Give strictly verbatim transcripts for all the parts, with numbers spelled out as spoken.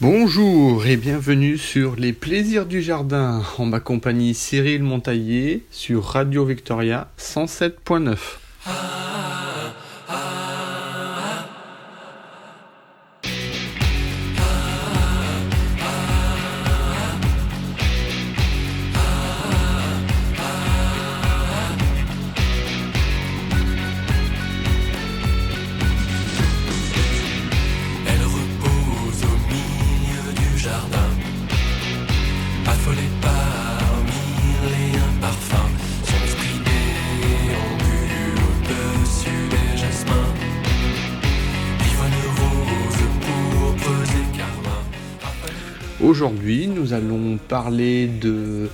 Bonjour et bienvenue sur Les Plaisirs du Jardin, en ma compagnie Cyril Montailler sur Radio Victoria cent sept point neuf. Aujourd'hui, nous allons parler de,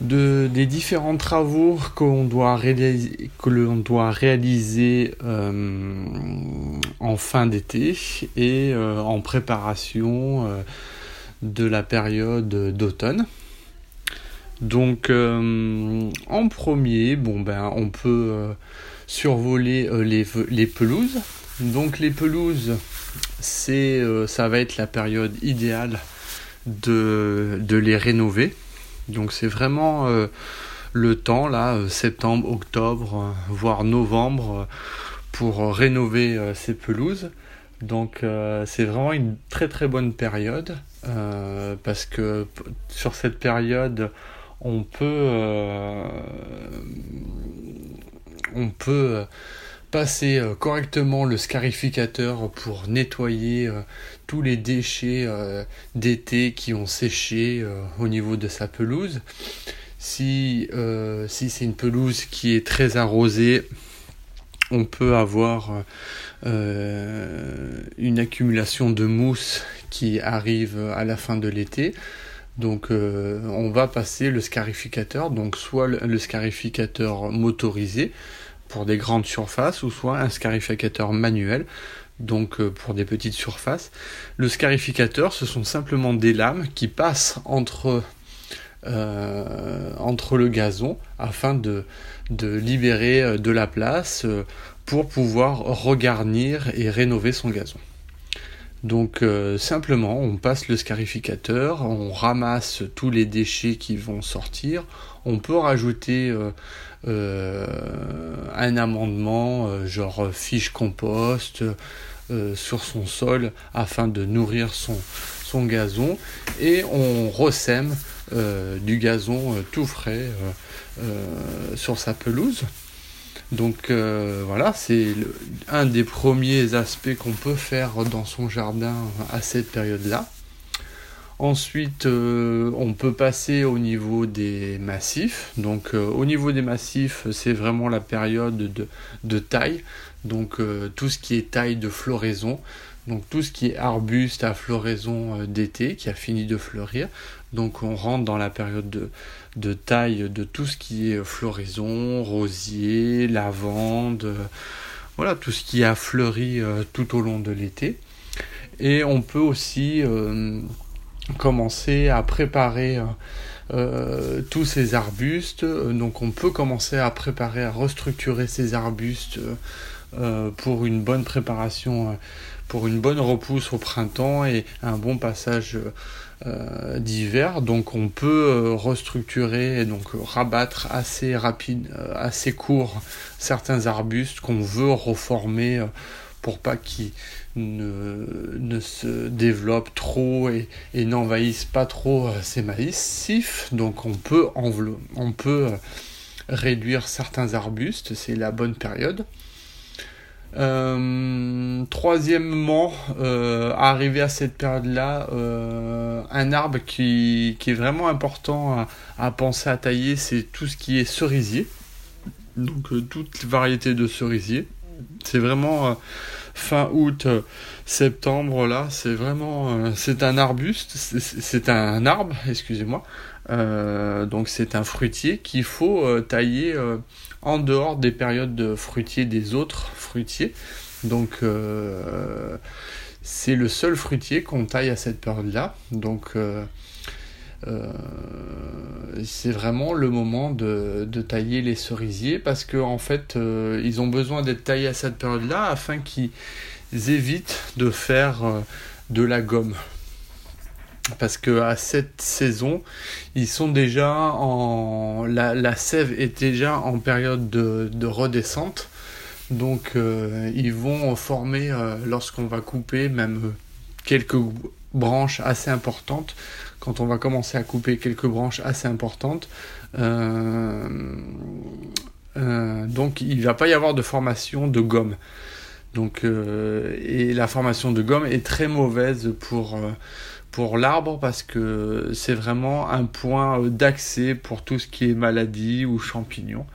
de, des différents travaux qu'on doit réaliser, que l'on doit réaliser euh, en fin d'été et euh, en préparation euh, de la période d'automne. Donc, euh, en premier, bon ben, on peut euh, survoler euh, les, les pelouses. Donc, les pelouses, c'est, euh, ça va être la période idéale De, de les rénover. Donc c'est vraiment euh, le temps là, euh, septembre, octobre, euh, voire novembre, euh, pour euh, rénover euh, ces pelouses. Donc euh, c'est vraiment une très très bonne période euh, parce que p- sur cette période on peut euh, on peut euh, passer euh, correctement le scarificateur pour nettoyer euh, tous les déchets euh, d'été qui ont séché euh, au niveau de sa pelouse. Si, euh, si c'est une pelouse qui est très arrosée, on peut avoir euh, une accumulation de mousse qui arrive à la fin de l'été. Donc euh, on va passer le scarificateur, donc soit le, le scarificateur motorisé pour des grandes surfaces, ou soit un scarificateur manuel, donc euh, pour des petites surfaces. Le scarificateur, ce sont simplement des lames qui passent entre, euh, entre le gazon afin de, de libérer de la place euh, pour pouvoir regarnir et rénover son gazon. Donc euh, simplement, on passe le scarificateur, on ramasse tous les déchets qui vont sortir. On peut rajouter euh, euh, un amendement, euh, genre fiche compost, euh, sur son sol afin de nourrir son, son gazon. Et on ressème euh, du gazon euh, tout frais euh, euh, sur sa pelouse. Donc euh, voilà, c'est le, un des premiers aspects qu'on peut faire dans son jardin à cette période-là. Ensuite, euh, on peut passer au niveau des massifs. Donc euh, au niveau des massifs, c'est vraiment la période de, de taille. Donc euh, tout ce qui est taille de floraison. Donc tout ce qui est arbuste à floraison euh, d'été qui a fini de fleurir. Donc on rentre dans la période de, de taille de tout ce qui est floraison, rosier, lavande, euh, voilà tout ce qui a fleuri euh, tout au long de l'été. Et on peut aussi euh, commencer à préparer euh, euh, tous ces arbustes. Donc on peut commencer à préparer, à restructurer ces arbustes euh, euh, pour une bonne préparation, euh, pour une bonne repousse au printemps et un bon passage euh, d'hiver. Donc on peut euh, restructurer et donc rabattre assez rapide, euh, assez court certains arbustes qu'on veut reformer euh, pour pas qu'ils ne, ne se développent trop et, et n'envahissent pas trop euh, ces massifs. Donc on peut, envelop- on peut euh, réduire certains arbustes, c'est la bonne période. Euh, troisièmement, euh, arrivé à cette période-là, euh, un arbre qui, qui est vraiment important à, à penser à tailler, c'est tout ce qui est cerisier. Donc euh, toutes les variétés de cerisier. C'est vraiment euh, fin août, euh, septembre là. C'est vraiment, euh, c'est un arbuste, c'est, c'est un arbre, excusez-moi. Euh, donc c'est un fruitier qu'il faut euh, tailler euh, en dehors des périodes de fruitier des autres fruitiers. Donc euh, c'est le seul fruitier qu'on taille à cette période-là. Donc euh, euh, c'est vraiment le moment de, de tailler les cerisiers parce que en fait euh, ils ont besoin d'être taillés à cette période-là afin qu'ils évitent de faire euh, de la gomme. parce que à cette saison, ils sont déjà en la, la sève est déjà en période de, de redescente. Donc euh, ils vont former euh, lorsqu'on va couper même quelques branches assez importantes. Quand on va commencer à couper quelques branches assez importantes, euh, euh, donc il ne va pas y avoir de formation de gomme. Donc euh, et la formation de gomme est très mauvaise pour euh, pour l'arbre parce que c'est vraiment un point d'accès pour tout ce qui est maladie ou champignons.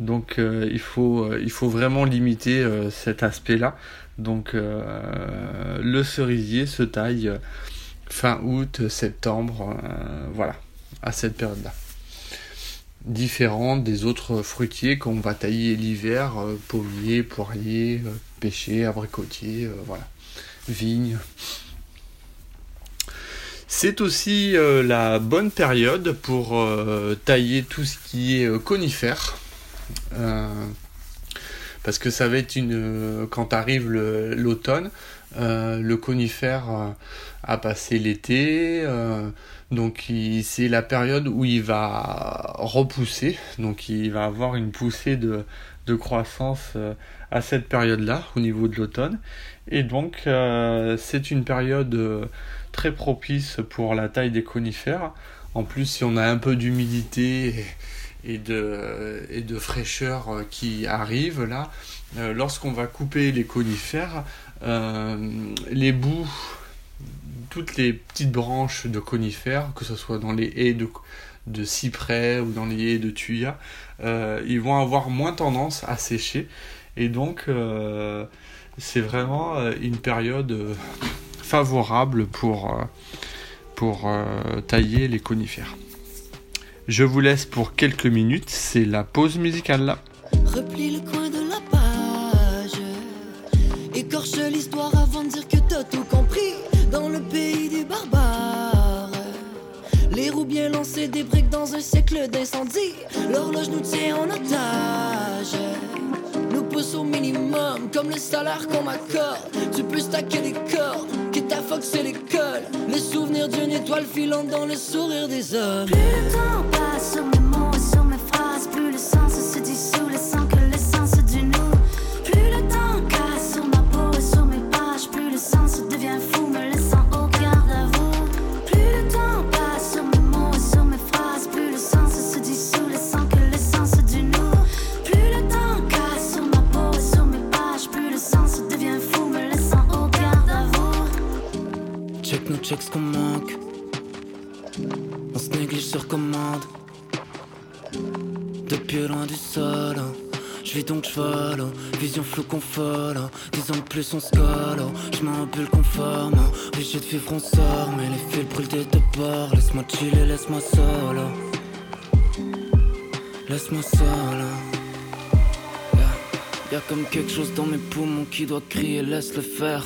Donc euh, il faut euh, il faut vraiment limiter euh, cet aspect-là. Donc euh, le cerisier se taille euh, fin août, septembre, euh, voilà, à cette période-là. Différent des autres fruitiers qu'on va tailler l'hiver, euh, pommier, poirier, euh, pêcher, abricotier, euh, voilà, vigne. C'est aussi euh, la bonne période pour euh, tailler tout ce qui est euh, conifère. Euh, parce que ça va être une euh, quand arrive le, l'automne euh, le conifère euh, a passé l'été euh, donc il, c'est la période où il va repousser, donc il va avoir une poussée de, de croissance euh, à cette période là au niveau de l'automne, et donc euh, c'est une période euh, très propice pour la taille des conifères. En plus, si on a un peu d'humidité et, Et de, et de fraîcheur qui arrive là, euh, lorsqu'on va couper les conifères, euh, les bouts, toutes les petites branches de conifères, que ce soit dans les haies de, de cyprès ou dans les haies de thuya, euh, ils vont avoir moins tendance à sécher, et donc euh, c'est vraiment une période favorable pour, pour euh, tailler les conifères. Je vous laisse pour quelques minutes, c'est la pause musicale là. Replie le coin de la page, écorche l'histoire avant de dire que t'as tout compris. Dans le pays des barbares, les roues bien lancées des briques dans un siècle d'incendie. L'horloge nous tient en otage, nous pousse au minimum comme le salaire qu'on m'accorde. Tu peux stacker les cordes, quitte à foxer l'école. Le souvenir d'une étoile filante dans le sourire des hommes. Plus le temps passe sur mes mots et sur mes phrases, plus le sens se dissout, laissant que l'essence du nous. Plus le temps casse sur ma peau et sur mes pages, plus le sens devient fou, me laissant au garde à vous. Plus le temps passe sur mes mots et sur mes phrases, plus le sens se dissout, laissant que l'essence du nous. Plus le temps casse sur ma peau et sur mes pages, plus le sens devient fou, me laissant au garde à vous. Check nos checks qu'on manque, on se néglige sur commande. Depuis loin du sol, je vis donc je vole. Vision floue qu'on folle, disons plus on se colle. Je m'en bulle conforme, obligé de vivre on sort. Mais les fils brûlent des deux bords, laisse-moi chiller, laisse-moi seul. Laisse-moi seul. Yeah. Y'a comme quelque chose dans mes poumons qui doit crier, laisse-le faire.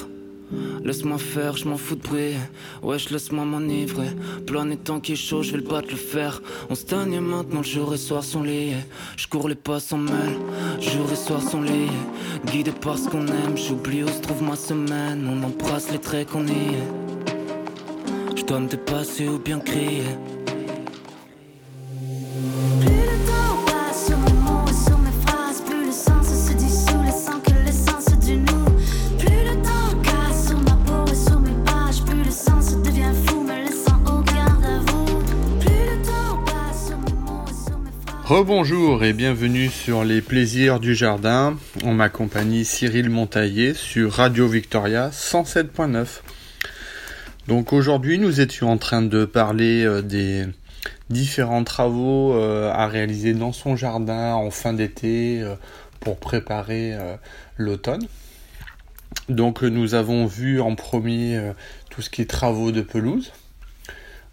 Laisse-moi faire, je m'en fous de bruit. Ouais, je laisse-moi m'enivrer. Plané tant qu'il est chaud, je vais le battre, le fer. On se taigne maintenant, le jour et soir sont liés. Je cours les pas sans mêle, jour et soir sont liés. Guidé par ce qu'on aime, j'oublie où se trouve ma semaine. On embrasse les traits qu'on y est. Je dois me dépasser ou bien crier. Rebonjour et bienvenue sur les plaisirs du jardin. On m'accompagne Cyril Montailler sur Radio Victoria cent sept virgule neuf. Donc aujourd'hui, nous étions en train de parler des différents travaux à réaliser dans son jardin en fin d'été pour préparer l'automne. Donc nous avons vu en premier tout ce qui est travaux de pelouse.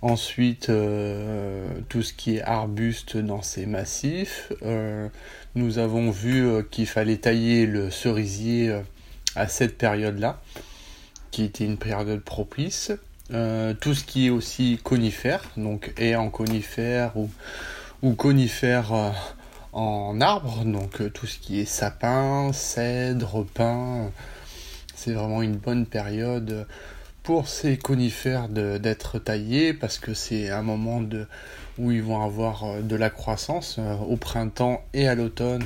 Ensuite, euh, tout ce qui est arbuste dans ces massifs. Euh, nous avons vu euh, qu'il fallait tailler le cerisier euh, à cette période-là, qui était une période propice. Euh, tout ce qui est aussi conifère, donc haies en conifère ou, ou conifère euh, en arbre. Donc euh, tout ce qui est sapin, cèdre, pin, c'est vraiment une bonne période pour ces conifères de, d'être taillés, parce que c'est un moment de, où ils vont avoir de la croissance. Au printemps et à l'automne,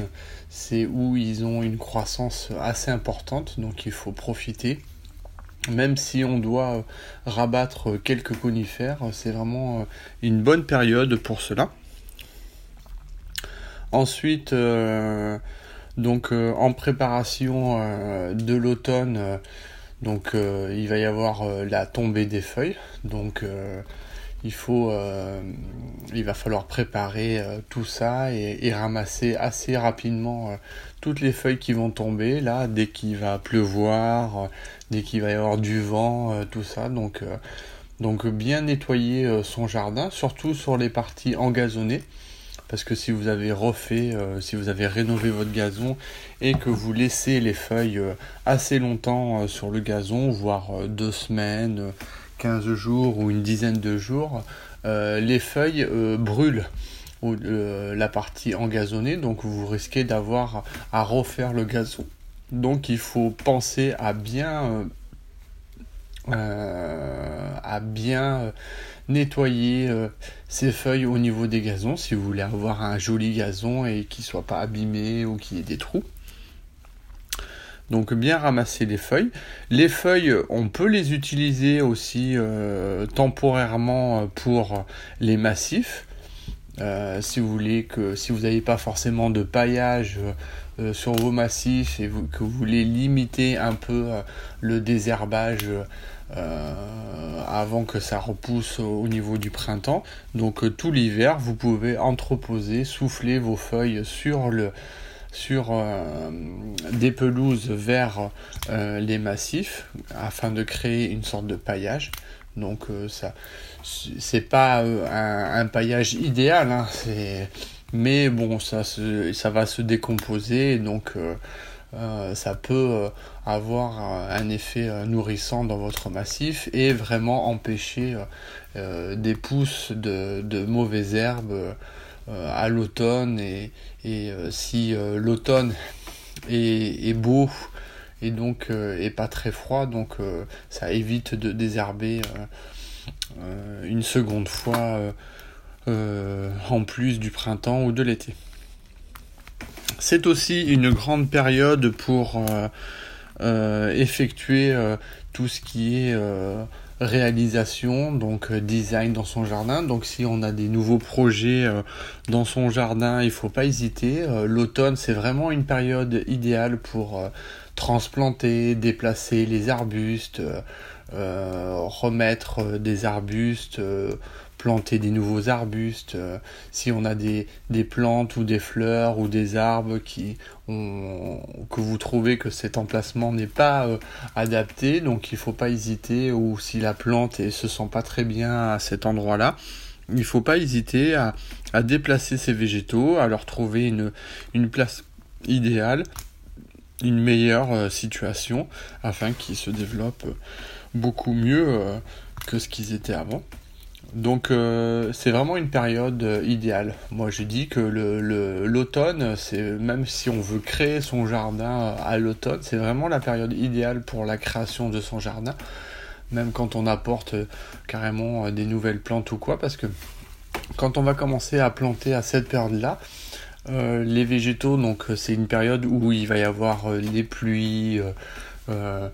c'est où ils ont une croissance assez importante, donc il faut profiter. Même si on doit rabattre quelques conifères, c'est vraiment une bonne période pour cela. Ensuite, euh, donc euh, en préparation euh, de l'automne, euh, donc euh, il va y avoir euh, la tombée des feuilles. Donc euh, il faut, euh, il va falloir préparer euh, tout ça et, et ramasser assez rapidement euh, toutes les feuilles qui vont tomber là dès qu'il va pleuvoir, euh, dès qu'il va y avoir du vent, euh, tout ça. Donc euh, donc bien nettoyer euh, son jardin, surtout sur les parties engazonnées. Parce que si vous avez refait, euh, si vous avez rénové votre gazon et que vous laissez les feuilles euh, assez longtemps euh, sur le gazon, voire euh, deux semaines, euh, quinze jours ou une dizaine de jours, euh, les feuilles euh, brûlent ou, euh, la partie engazonnée, donc vous risquez d'avoir à refaire le gazon. Donc il faut penser à bien... Euh, Euh, à bien nettoyer euh, ses feuilles au niveau des gazons si vous voulez avoir un joli gazon et qu'il ne soit pas abîmé ou qu'il y ait des trous. Donc bien ramasser les feuilles. Les feuilles, on peut les utiliser aussi euh, temporairement pour les massifs. Euh, si vous voulez que si vous n'avez pas forcément de paillage euh, sur vos massifs et vous, que vous voulez limiter un peu euh, le désherbage euh, avant que ça repousse au, au niveau du printemps, donc euh, tout l'hiver vous pouvez entreposer, souffler vos feuilles sur le sur euh, des pelouses vers euh, les massifs afin de créer une sorte de paillage. Donc euh, ça, c'est pas euh, un, un paillage idéal, hein, c'est... mais bon, ça, se, ça va se décomposer, donc euh, euh, ça peut euh, avoir un effet euh, nourrissant dans votre massif et vraiment empêcher euh, euh, des pousses de, de mauvaises herbes euh, à l'automne. Et, et euh, si euh, l'automne est, est beau, et donc euh, et pas très froid, donc euh, ça évite de désherber euh, euh, une seconde fois euh, euh, en plus du printemps ou de l'été. C'est aussi une grande période pour euh, euh, effectuer euh, tout ce qui est euh, réalisation, donc euh, design dans son jardin. Donc si on a des nouveaux projets euh, dans son jardin, il ne faut pas hésiter. Euh, l'automne, c'est vraiment une période idéale pour euh, transplanter, déplacer les arbustes, euh, remettre des arbustes, euh, planter des nouveaux arbustes. Euh, si on a des, des plantes ou des fleurs ou des arbres qui ont, que vous trouvez que cet emplacement n'est pas euh, adapté, donc il ne faut pas hésiter, ou si la plante ne se sent pas très bien à cet endroit-là, il ne faut pas hésiter à, à déplacer ces végétaux, à leur trouver une, une place idéale, une meilleure situation afin qu'ils se développent beaucoup mieux que ce qu'ils étaient avant. Donc euh, c'est vraiment une période idéale. Moi je dis que le, le, l'automne, c'est, même si on veut créer son jardin à l'automne, c'est vraiment la période idéale pour la création de son jardin, même quand on apporte carrément des nouvelles plantes ou quoi, parce que quand on va commencer à planter à cette période-là, Euh, les végétaux, donc c'est une période où il va y avoir euh, les pluies, euh, euh,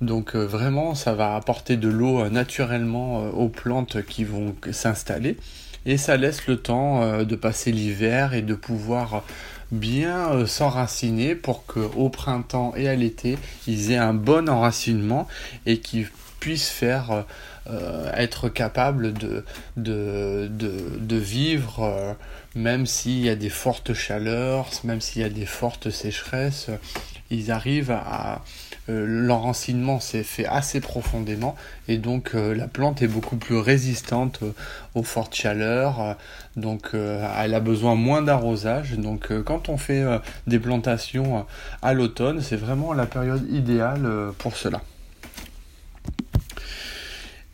donc euh, vraiment ça va apporter de l'eau euh, naturellement euh, aux plantes qui vont s'installer, et ça laisse le temps euh, de passer l'hiver et de pouvoir bien euh, s'enraciner pour qu'au printemps et à l'été ils aient un bon enracinement et qu'ils puissent faire euh, être capables de, de, de, de vivre euh, même s'il y a des fortes chaleurs, même s'il y a des fortes sécheresses, ils arrivent à... Euh, l'enracinement s'est fait assez profondément et donc euh, la plante est beaucoup plus résistante euh, aux fortes chaleurs, euh, donc euh, elle a besoin moins d'arrosage. Donc euh, quand on fait euh, des plantations euh, à l'automne, c'est vraiment la période idéale euh, pour cela.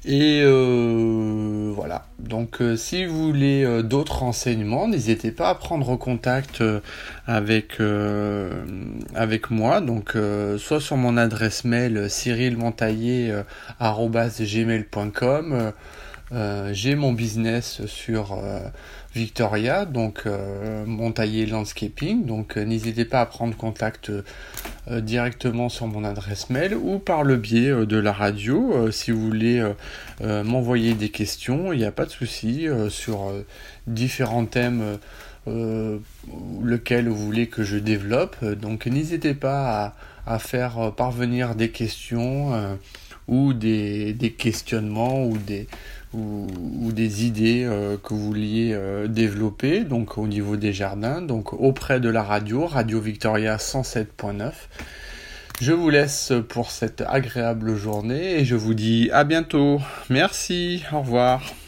Et euh, voilà, Donc euh, si vous voulez euh, d'autres renseignements, n'hésitez pas à prendre contact euh, avec, euh, avec moi, donc euh, soit sur mon adresse mail cyrilmontailler arobase gmail point com. euh, euh, j'ai mon business sur euh, Victoria, donc euh, Montailler Landscaping, donc euh, n'hésitez pas à prendre contact euh, directement sur mon adresse mail ou par le biais euh, de la radio, euh, si vous voulez euh, euh, m'envoyer des questions, il n'y a pas de souci, euh, sur euh, différents thèmes euh, euh, lequel vous voulez que je développe, donc n'hésitez pas à, à faire parvenir des questions euh, ou des, des questionnements ou des Ou, ou des idées euh, que vous vouliez euh, développer, donc au niveau des jardins, donc auprès de la radio, Radio Victoria cent sept point neuf. Je vous laisse pour cette agréable journée et je vous dis à bientôt. Merci, au revoir.